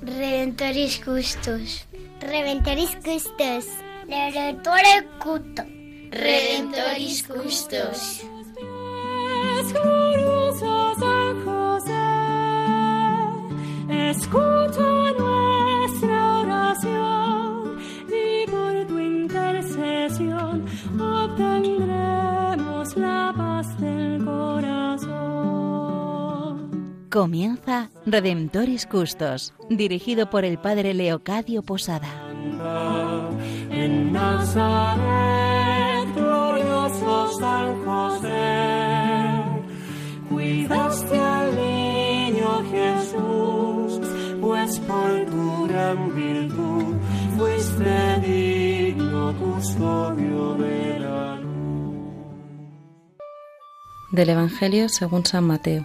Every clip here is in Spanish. Redemptoris Custos. Redemptoris Custos. Redemptoris Custos. Redemptoris Custos. Escucha, San José, escucha nuestra oración y por tu intercesión obtendremos la paz del corazón. Comienza Redemptoris Custos, dirigido por el padre Leocadio Posada. En Nazaret, glorioso San José, cuidaste al niño Jesús, pues por tu gran virtud fuiste digno custodio de la luz. Del Evangelio según San Mateo.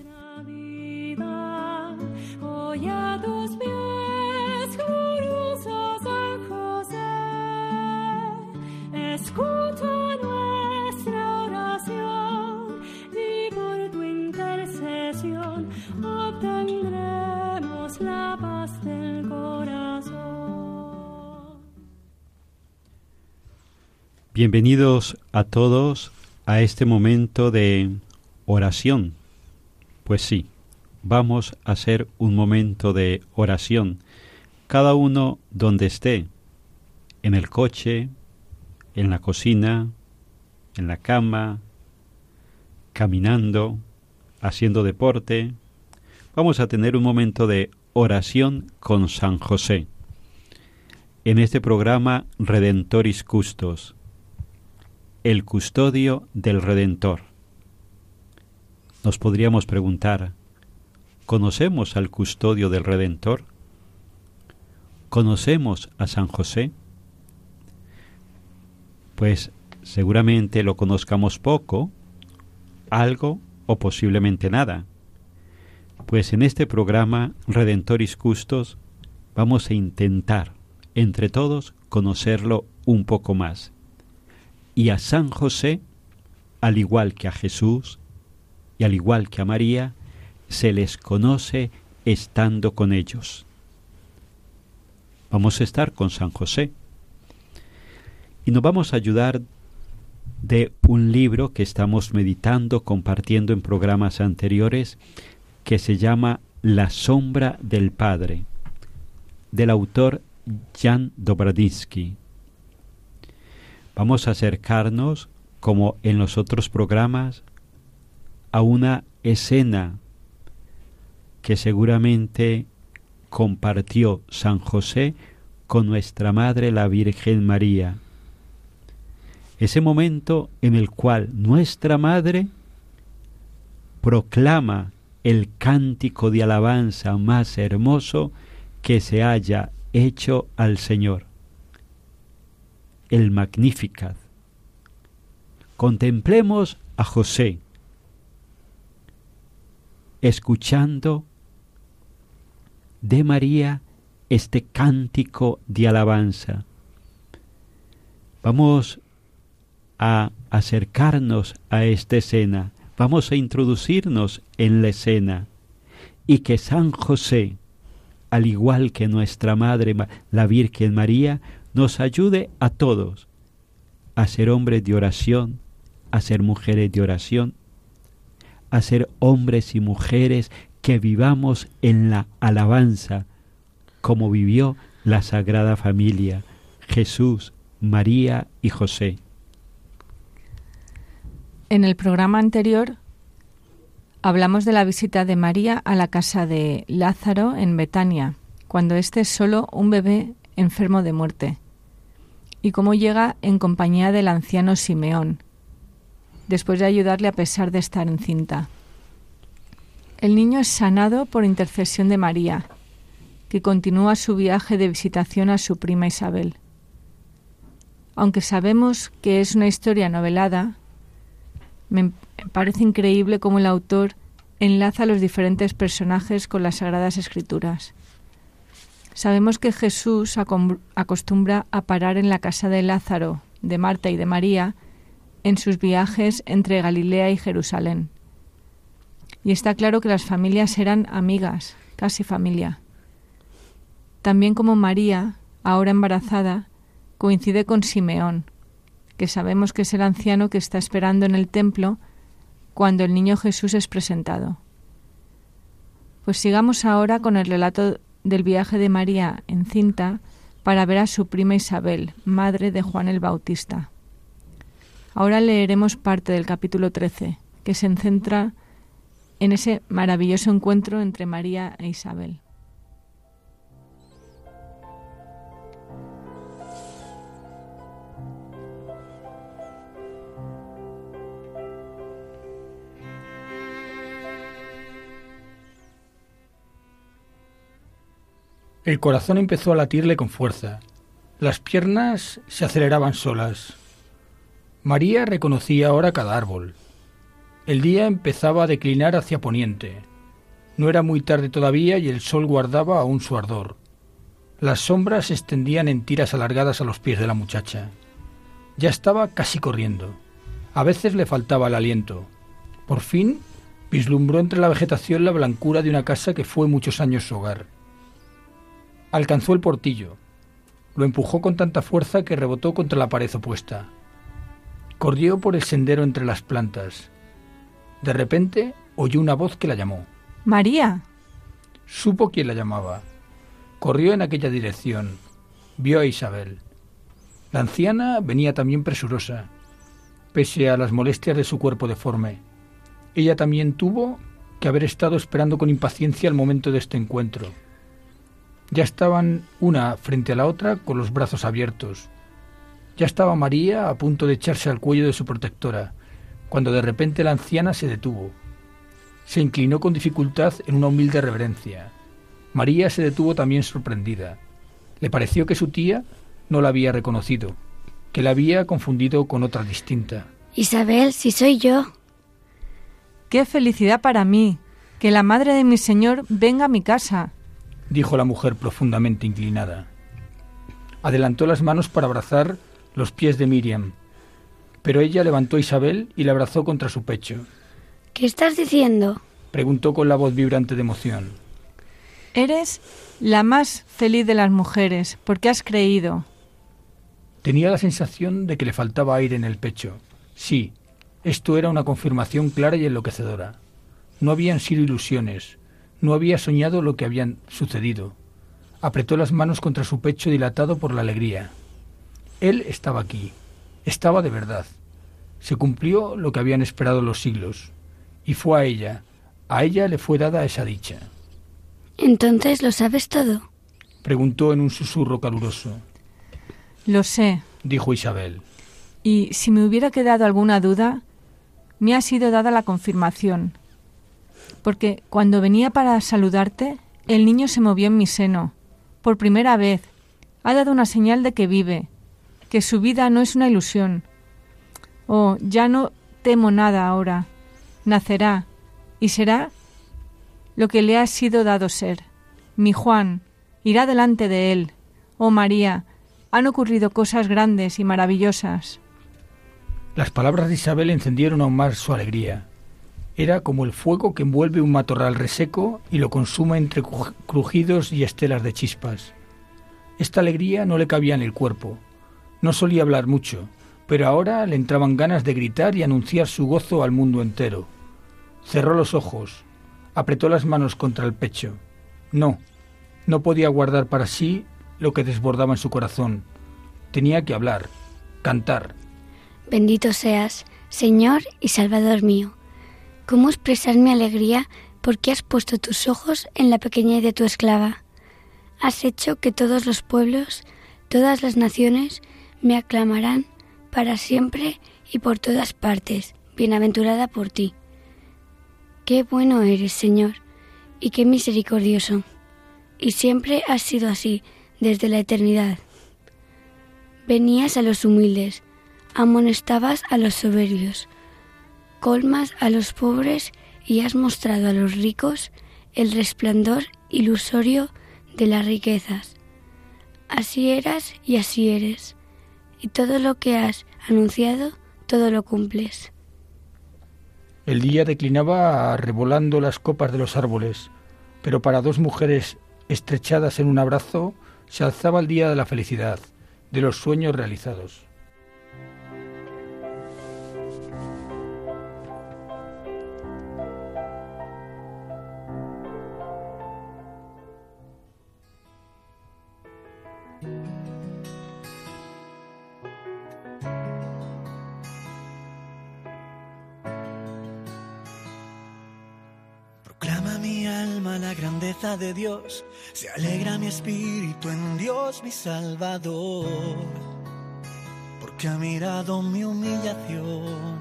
Bienvenidos a todos a este momento de oración. Pues sí, vamos a hacer un momento de oración, cada uno donde esté, en el coche, en la cocina, en la cama, caminando, haciendo deporte. Vamos a tener un momento de oración con San José, en este programa Redemptoris Custos, el custodio del Redentor. Nos podríamos preguntar, ¿conocemos al custodio del Redentor? ¿Conocemos a San José? Pues seguramente lo conozcamos poco, algo o posiblemente nada. Pues en este programa Redemptoris Custos vamos a intentar, entre todos, conocerlo un poco más. Y a San José, al igual que a Jesús y al igual que a María, se les conoce estando con ellos. Vamos a estar con San José. Y nos vamos a ayudar de un libro que estamos meditando, compartiendo en programas anteriores, que se llama La sombra del Padre, del autor Jan Dobradinsky. Vamos a acercarnos, como en los otros programas, a una escena que seguramente compartió San José con nuestra Madre la Virgen María. Ese momento en el cual nuestra Madre proclama el cántico de alabanza más hermoso que se haya hecho al Señor, el Magnificat. Contemplemos a José, escuchando de María este cántico de alabanza. Vamos a acercarnos a esta escena, vamos a introducirnos en la escena, y que San José, al igual que nuestra Madre la Virgen María, nos ayude a todos a ser hombres de oración, a ser mujeres de oración, a ser hombres y mujeres que vivamos en la alabanza, como vivió la Sagrada Familia, Jesús, María y José. En el programa anterior hablamos de la visita de María a la casa de Lázaro en Betania, cuando este es solo un bebé enfermo de muerte, y cómo llega en compañía del anciano Simeón, después de ayudarle a pesar de estar encinta. El niño es sanado por intercesión de María, que continúa su viaje de visitación a su prima Isabel. Aunque sabemos que es una historia novelada, me parece increíble cómo el autor enlaza a los diferentes personajes con las Sagradas Escrituras. Sabemos que Jesús acostumbra a parar en la casa de Lázaro, de Marta y de María en sus viajes entre Galilea y Jerusalén. Y está claro que las familias eran amigas, casi familia. También como María, ahora embarazada, coincide con Simeón, que sabemos que es el anciano que está esperando en el templo cuando el niño Jesús es presentado. Pues sigamos ahora con el relato del viaje de María encinta para ver a su prima Isabel, madre de Juan el Bautista. Ahora leeremos parte del capítulo 13, que se centra en ese maravilloso encuentro entre María e Isabel. El corazón empezó a latirle con fuerza. Las piernas se aceleraban solas. María reconocía ahora cada árbol. El día empezaba a declinar hacia poniente. No era muy tarde todavía y el sol guardaba aún su ardor. Las sombras se extendían en tiras alargadas a los pies de la muchacha. Ya estaba casi corriendo. A veces le faltaba el aliento. Por fin, vislumbró entre la vegetación la blancura de una casa que fue muchos años su hogar. Alcanzó el portillo. Lo empujó con tanta fuerza que rebotó contra la pared opuesta. Corrió por el sendero entre las plantas. De repente oyó una voz que la llamó. ¡María! Supo quién la llamaba. Corrió en aquella dirección. Vio a Isabel. La anciana venía también presurosa, pese a las molestias de su cuerpo deforme. Ella también tuvo que haber estado esperando con impaciencia el momento de este encuentro. Ya estaban una frente a la otra con los brazos abiertos. Ya estaba María a punto de echarse al cuello de su protectora, cuando de repente la anciana se detuvo. Se inclinó con dificultad en una humilde reverencia. María se detuvo también sorprendida. Le pareció que su tía no la había reconocido, que la había confundido con otra distinta. Isabel, si soy yo. ¡Qué felicidad para mí! Que la madre de mi Señor venga a mi casa, dijo la mujer profundamente inclinada. Adelantó las manos para abrazar los pies de Miriam, pero ella levantó a Isabel y la abrazó contra su pecho. ¿Qué estás diciendo?, preguntó con la voz vibrante de emoción. Eres la más feliz de las mujeres, porque has creído. Tenía la sensación de que le faltaba aire en el pecho. Sí, esto era una confirmación clara y enloquecedora. No habían sido ilusiones. No había soñado lo que habían sucedido. Apretó las manos contra su pecho dilatado por la alegría. Él estaba aquí. Estaba de verdad. Se cumplió lo que habían esperado los siglos. Y fue a ella. A ella le fue dada esa dicha. ¿Entonces lo sabes todo?, preguntó en un susurro caluroso. Lo sé, dijo Isabel. Y si me hubiera quedado alguna duda, me ha sido dada la confirmación. Porque cuando venía para saludarte, el niño se movió en mi seno. Por primera vez, ha dado una señal de que vive, que su vida no es una ilusión. Oh, ya no temo nada ahora. Nacerá y será lo que le ha sido dado ser. Mi Juan irá delante de él. Oh, María, han ocurrido cosas grandes y maravillosas. Las palabras de Isabel encendieron aún más su alegría. Era como el fuego que envuelve un matorral reseco y lo consume entre crujidos y estelas de chispas. Esta alegría no le cabía en el cuerpo. No solía hablar mucho, pero ahora le entraban ganas de gritar y anunciar su gozo al mundo entero. Cerró los ojos, apretó las manos contra el pecho. No podía guardar para sí lo que desbordaba en su corazón. Tenía que hablar, cantar. Bendito seas, Señor y Salvador mío. ¿Cómo expresar mi alegría porque has puesto tus ojos en la pequeñez de tu esclava? Has hecho que todos los pueblos, todas las naciones, me aclamarán para siempre y por todas partes, bienaventurada por ti. Qué bueno eres, Señor, y qué misericordioso. y siempre has sido así, desde la eternidad. Venías a los humildes, amonestabas a los soberbios, colmas a los pobres y has mostrado a los ricos el resplandor ilusorio de las riquezas. Así eras y así eres, y todo lo que has anunciado, todo lo cumples. El día declinaba revolando las copas de los árboles, pero para dos mujeres estrechadas en un abrazo se alzaba el día de la felicidad, de los sueños realizados. De Dios, se alegra mi espíritu en Dios mi Salvador, porque ha mirado mi humillación.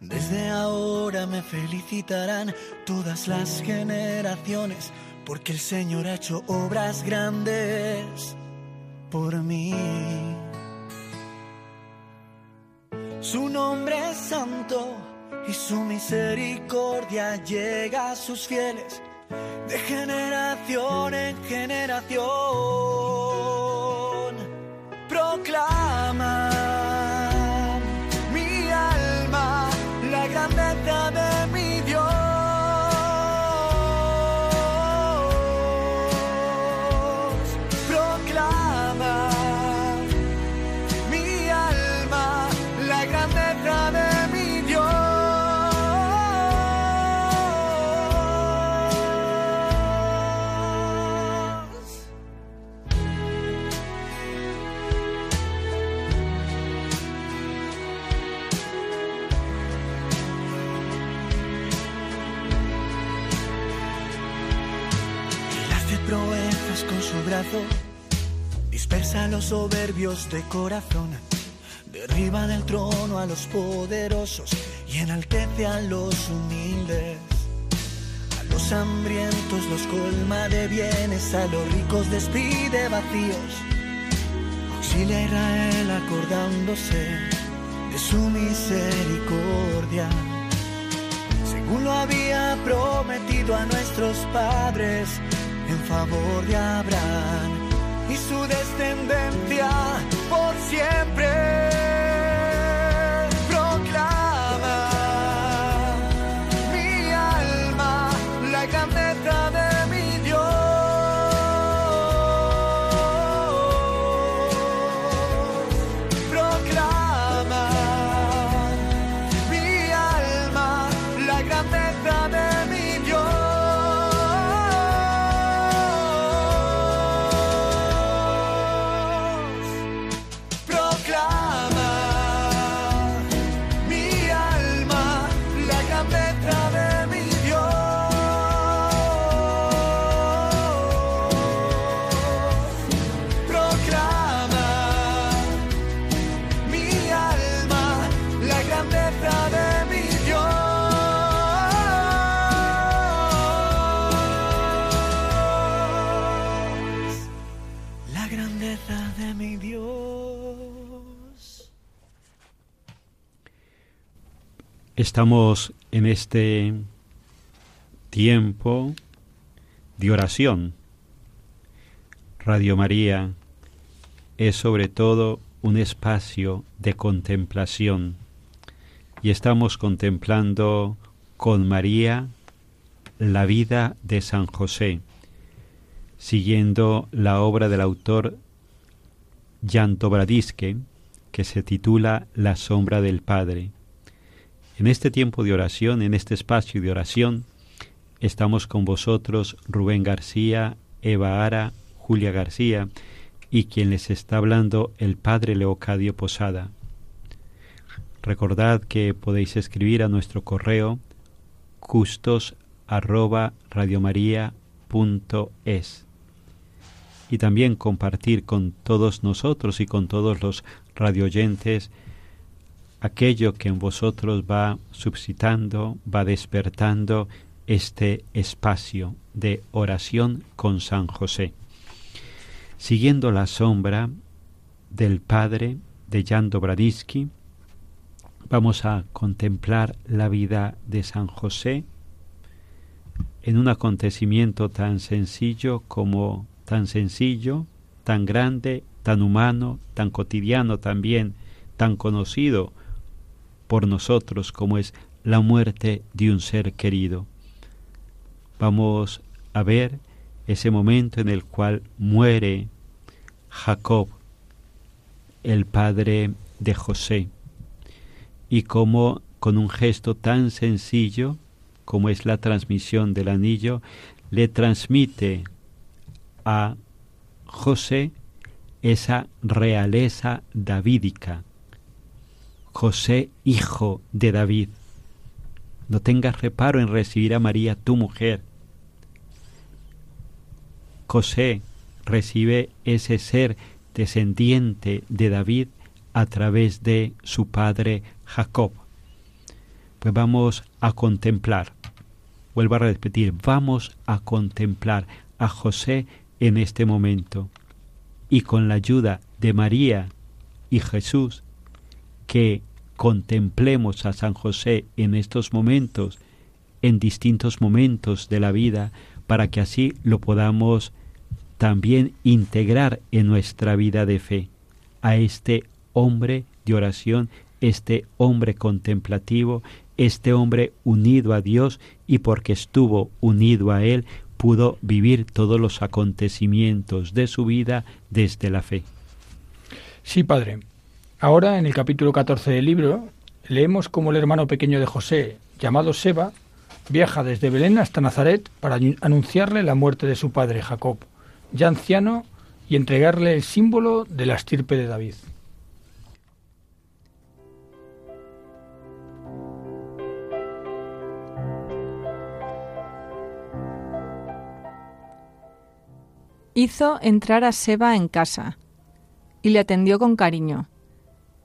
Desde ahora me felicitarán todas las generaciones, porque el Señor ha hecho obras grandes por mí. Su nombre es santo y su misericordia llega a sus fieles de generación en generación. Proclama mi alma la grandeza de mi Dios. Proclama mi alma la grandeza de mi Dios. Dispersa a los soberbios de corazón, derriba del trono a los poderosos y enaltece a los humildes. A los hambrientos los colma de bienes, a los ricos despide vacíos. Auxilia a Israel acordándose de su misericordia, según lo había prometido a nuestros padres, en favor de Abraham y su descendencia por siempre. Proclama mi alma la grandeza de mi Dios. Proclama mi alma la grandeza de mi Dios. Estamos en este tiempo de oración. Radio María es sobre todo un espacio de contemplación y estamos contemplando con María la vida de San José, siguiendo la obra del autor Jan Dobradinsky, que se titula La sombra del Padre. En este tiempo de oración, en este espacio de oración, estamos con vosotros Rubén García, Eva Ara, Julia García y quien les está hablando el Padre Leocadio Posada. Recordad que podéis escribir a nuestro correo justos@radiomaria.es y también compartir con todos nosotros y con todos los radioyentes aquello que en vosotros va suscitando, va despertando este espacio de oración con San José, siguiendo la sombra del padre de Jan Dobradinsky. Vamos a contemplar la vida de San José en un acontecimiento tan sencillo, tan grande, tan humano, tan cotidiano también, tan conocido por nosotros como es la muerte de un ser querido. Vamos a ver ese momento en el cual muere Jacob, el padre de José, y cómo con un gesto tan sencillo como es la transmisión del anillo, le transmite a José esa realeza davídica. José, hijo de David, no tengas reparo en recibir a María, tu mujer. José recibe ese ser descendiente de David a través de su padre Jacob. Pues vamos a contemplar, vuelvo a repetir, vamos a contemplar a José en este momento, y con la ayuda de María y Jesús, que contemplemos a San José en estos momentos, en distintos momentos de la vida, para que así lo podamos también integrar en nuestra vida de fe, a este hombre de oración, este hombre contemplativo, este hombre unido a Dios, y porque estuvo unido a Él, pudo vivir todos los acontecimientos de su vida desde la fe. Sí, padre. Ahora, en el capítulo 14 del libro, leemos cómo el hermano pequeño de José, llamado Seba, viaja desde Belén hasta Nazaret para anunciarle la muerte de su padre Jacob, ya anciano, y entregarle el símbolo de la estirpe de David. Hizo entrar a Seba en casa y le atendió con cariño.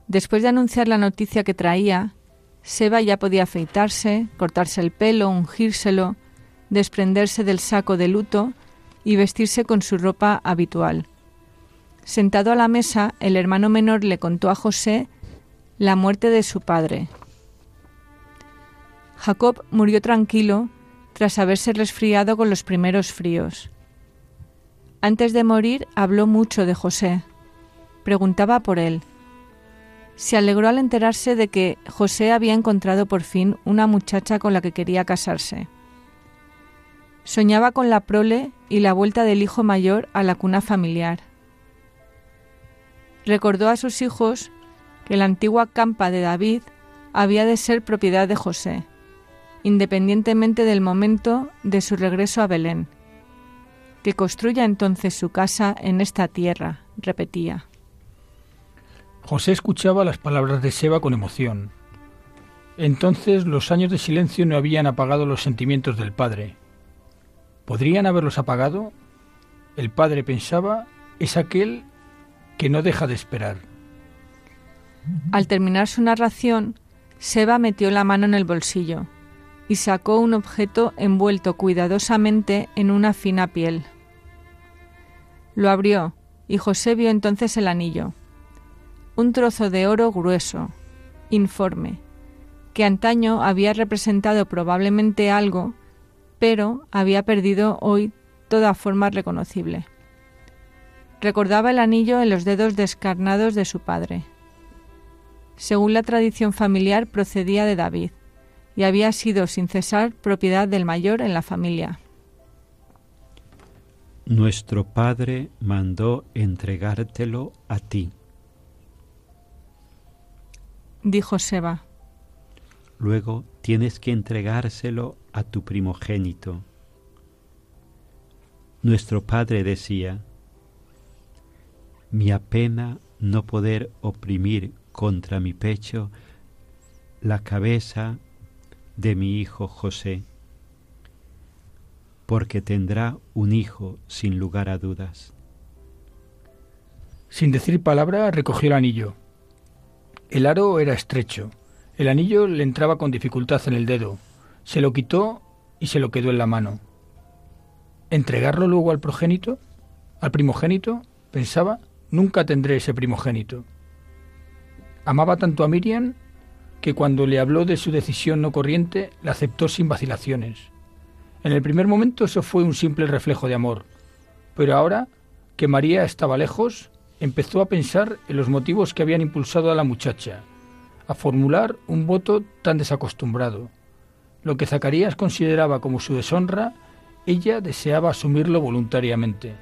Después de anunciar la noticia que traía, Seba ya podía afeitarse, cortarse el pelo, ungírselo, desprenderse del saco de luto y vestirse con su ropa habitual. Sentado a la mesa, el hermano menor le contó a José la muerte de su padre. Jacob murió tranquilo tras haberse resfriado con los primeros fríos. Antes de morir habló mucho de José. Preguntaba por él. Se alegró al enterarse de que José había encontrado por fin una muchacha con la que quería casarse. Soñaba con la prole y la vuelta del hijo mayor a la cuna familiar. Recordó a sus hijos que la antigua campa de David había de ser propiedad de José, independientemente del momento de su regreso a Belén. Que construya entonces su casa en esta tierra, repetía. José escuchaba las palabras de Seba con emoción. Entonces los años de silencio no habían apagado los sentimientos del padre. ¿Podrían haberlos apagado? El padre, pensaba, es aquel que no deja de esperar. Al terminar su narración, Seba metió la mano en el bolsillo y sacó un objeto envuelto cuidadosamente en una fina piel. Lo abrió y José vio entonces el anillo, un trozo de oro grueso, informe, que antaño había representado probablemente algo, pero había perdido hoy toda forma reconocible. Recordaba el anillo en los dedos descarnados de su padre. Según la tradición familiar, procedía de David y había sido sin cesar propiedad del mayor en la familia. Nuestro padre mandó entregártelo a ti, dijo Seba. Luego tienes que entregárselo a tu primogénito. Nuestro padre decía: me apena no poder oprimir contra mi pecho la cabeza de mi hijo José, porque tendrá un hijo sin lugar a dudas. Sin decir palabra recogió el anillo. El aro era estrecho, el anillo le entraba con dificultad en el dedo, se lo quitó y se lo quedó en la mano. ¿Entregarlo luego al progénito? ¿Al primogénito? Pensaba, nunca tendré ese primogénito. Amaba tanto a Miriam que cuando le habló de su decisión no corriente, la aceptó sin vacilaciones. En el primer momento eso fue un simple reflejo de amor, pero ahora que María estaba lejos, empezó a pensar en los motivos que habían impulsado a la muchacha a formular un voto tan desacostumbrado. Lo que Zacarías consideraba como su deshonra, ella deseaba asumirlo voluntariamente.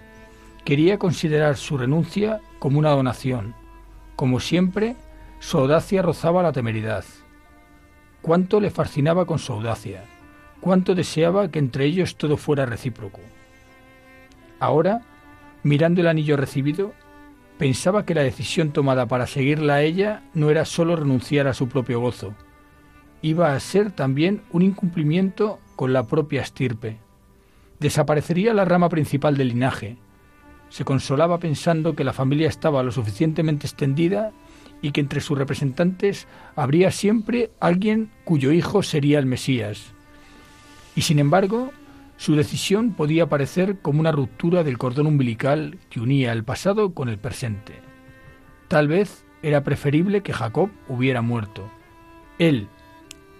Quería considerar su renuncia como una donación. Como siempre, su audacia rozaba la temeridad. Cuánto le fascinaba con su audacia, cuánto deseaba que entre ellos todo fuera recíproco. Ahora, mirando el anillo recibido, pensaba que la decisión tomada para seguirla a ella no era solo renunciar a su propio gozo, iba a ser también un incumplimiento con la propia estirpe. Desaparecería la rama principal del linaje. Se consolaba pensando que la familia estaba lo suficientemente extendida y que entre sus representantes habría siempre alguien cuyo hijo sería el Mesías. Y sin embargo, su decisión podía parecer como una ruptura del cordón umbilical que unía el pasado con el presente. Tal vez era preferible que Jacob hubiera muerto. Él,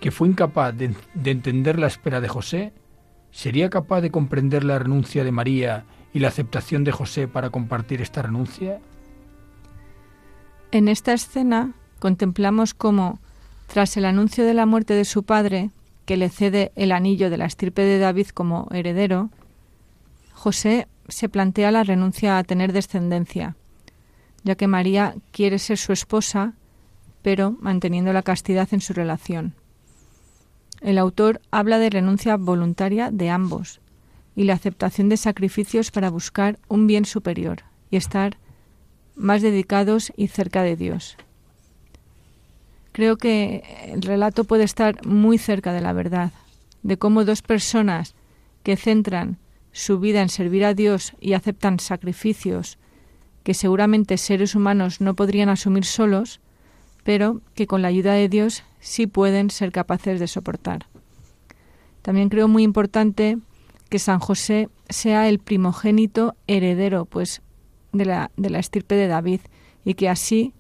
que fue incapaz de entender la espera de José, ¿sería capaz de comprender la renuncia de María y la aceptación de José para compartir esta renuncia? En esta escena contemplamos cómo, tras el anuncio de la muerte de su padre, que le cede el anillo de la estirpe de David como heredero, José se plantea la renuncia a tener descendencia, ya que María quiere ser su esposa, pero manteniendo la castidad en su relación. El autor habla de renuncia voluntaria de ambos y la aceptación de sacrificios para buscar un bien superior y estar más dedicados y cerca de Dios. Creo que el relato puede estar muy cerca de la verdad, de cómo dos personas que centran su vida en servir a Dios y aceptan sacrificios que seguramente seres humanos no podrían asumir solos, pero que con la ayuda de Dios sí pueden ser capaces de soportar. También creo muy importante que San José sea el primogénito heredero, pues, de la estirpe de David, y que así,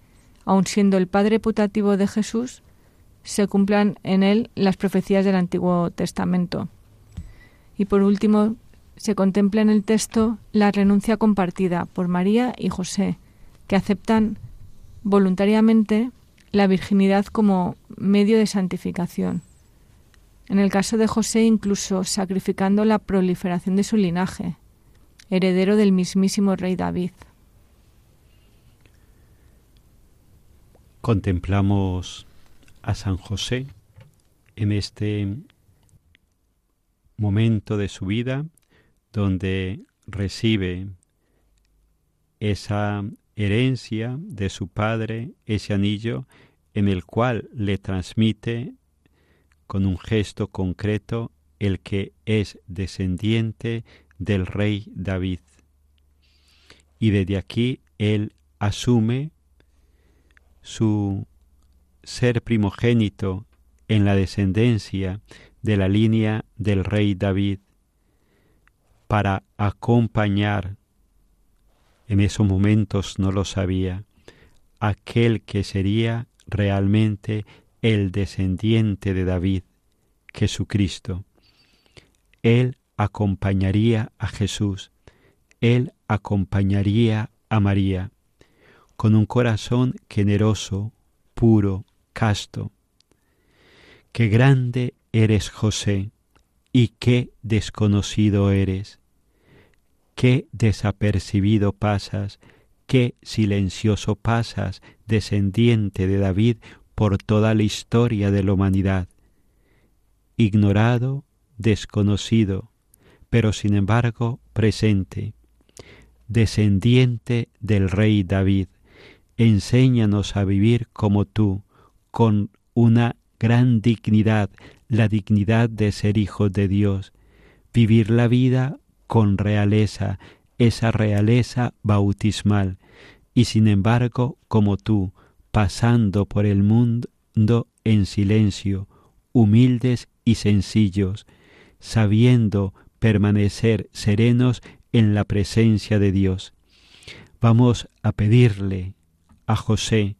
aun siendo el padre putativo de Jesús, se cumplan en él las profecías del Antiguo Testamento. Y por último, se contempla en el texto la renuncia compartida por María y José, que aceptan voluntariamente la virginidad como medio de santificación. En el caso de José, incluso sacrificando la proliferación de su linaje, heredero del mismísimo rey David. Contemplamos a San José en este momento de su vida donde recibe esa herencia de su padre, ese anillo en el cual le transmite con un gesto concreto el que es descendiente del rey David. Y desde aquí él asume su ser primogénito en la descendencia de la línea del rey David para acompañar, en esos momentos no lo sabía, aquel que sería realmente el descendiente de David, Jesucristo. Él acompañaría a Jesús, él acompañaría a María, con un corazón generoso, puro, casto. ¡Qué grande eres, José! ¡Y qué desconocido eres! ¡Qué desapercibido pasas! ¡Qué silencioso pasas, descendiente de David, por toda la historia de la humanidad! Ignorado, desconocido, pero sin embargo presente. Descendiente del rey David. Enséñanos a vivir como tú, con una gran dignidad, la dignidad de ser hijos de Dios. Vivir la vida con realeza, esa realeza bautismal. Y sin embargo, como tú, pasando por el mundo en silencio, humildes y sencillos, sabiendo permanecer serenos en la presencia de Dios. Vamos a pedirle a José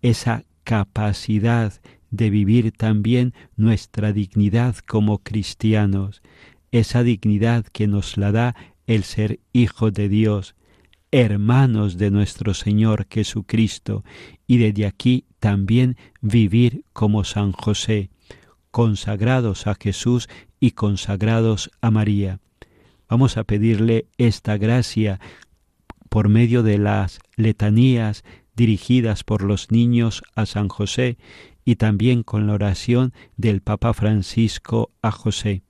esa capacidad de vivir también nuestra dignidad como cristianos, esa dignidad que nos la da el ser hijos de Dios, hermanos de nuestro Señor Jesucristo, y desde aquí también vivir como San José, consagrados a Jesús y consagrados a María. Vamos a pedirle esta gracia por medio de las letanías dirigidas por los niños a San José y también con la oración del Papa Francisco a José.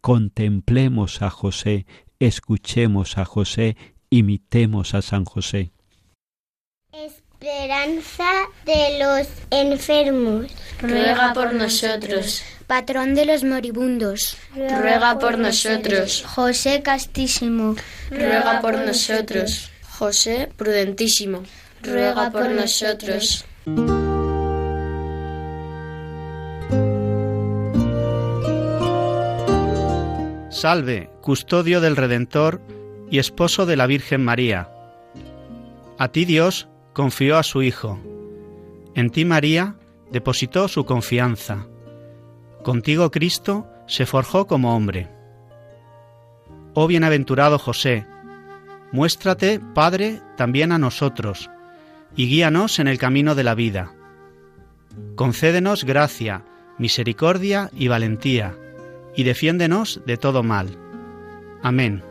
Contemplemos a José, escuchemos a José, imitemos a San José. Esperanza de los enfermos, ruega por nosotros. Patrón de los moribundos, ruega por nosotros. José castísimo, ruega por nosotros. José prudentísimo, ruega por nosotros. Salve, custodio del Redentor y esposo de la Virgen María. A ti Dios confió a su Hijo. En ti María depositó su confianza. Contigo Cristo se forjó como hombre. Oh bienaventurado José, muéstrate, Padre, también a nosotros, y guíanos en el camino de la vida. Concédenos gracia, misericordia y valentía, y defiéndenos de todo mal. Amén.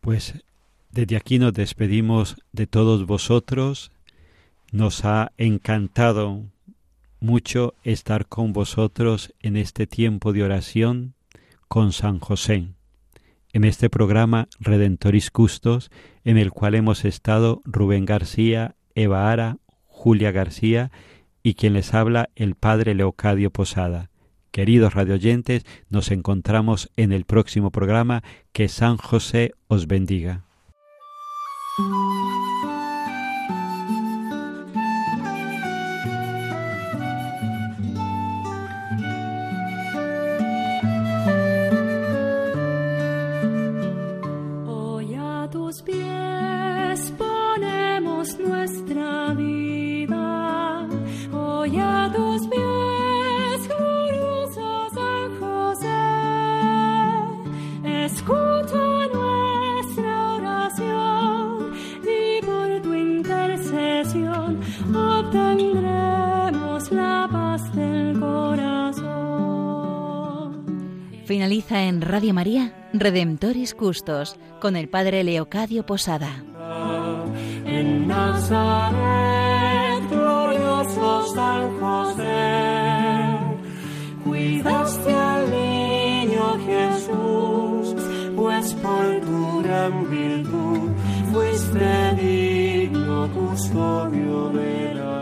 Pues desde aquí nos despedimos de todos vosotros. Nos ha encantado mucho estar con vosotros en este tiempo de oración con San José, en este programa Redemptoris Custos, en el cual hemos estado Rubén García, Eva Ara, Julia García y quien les habla el Padre Leocadio Posada. Queridos radioyentes, nos encontramos en el próximo programa. Que San José os bendiga. Finaliza en Radio María, Redemptoris Custos, con el Padre Leocadio Posada. En Nazaret, glorioso San José, cuidaste al niño Jesús, pues por tu gran virtud fuiste digno custodio de la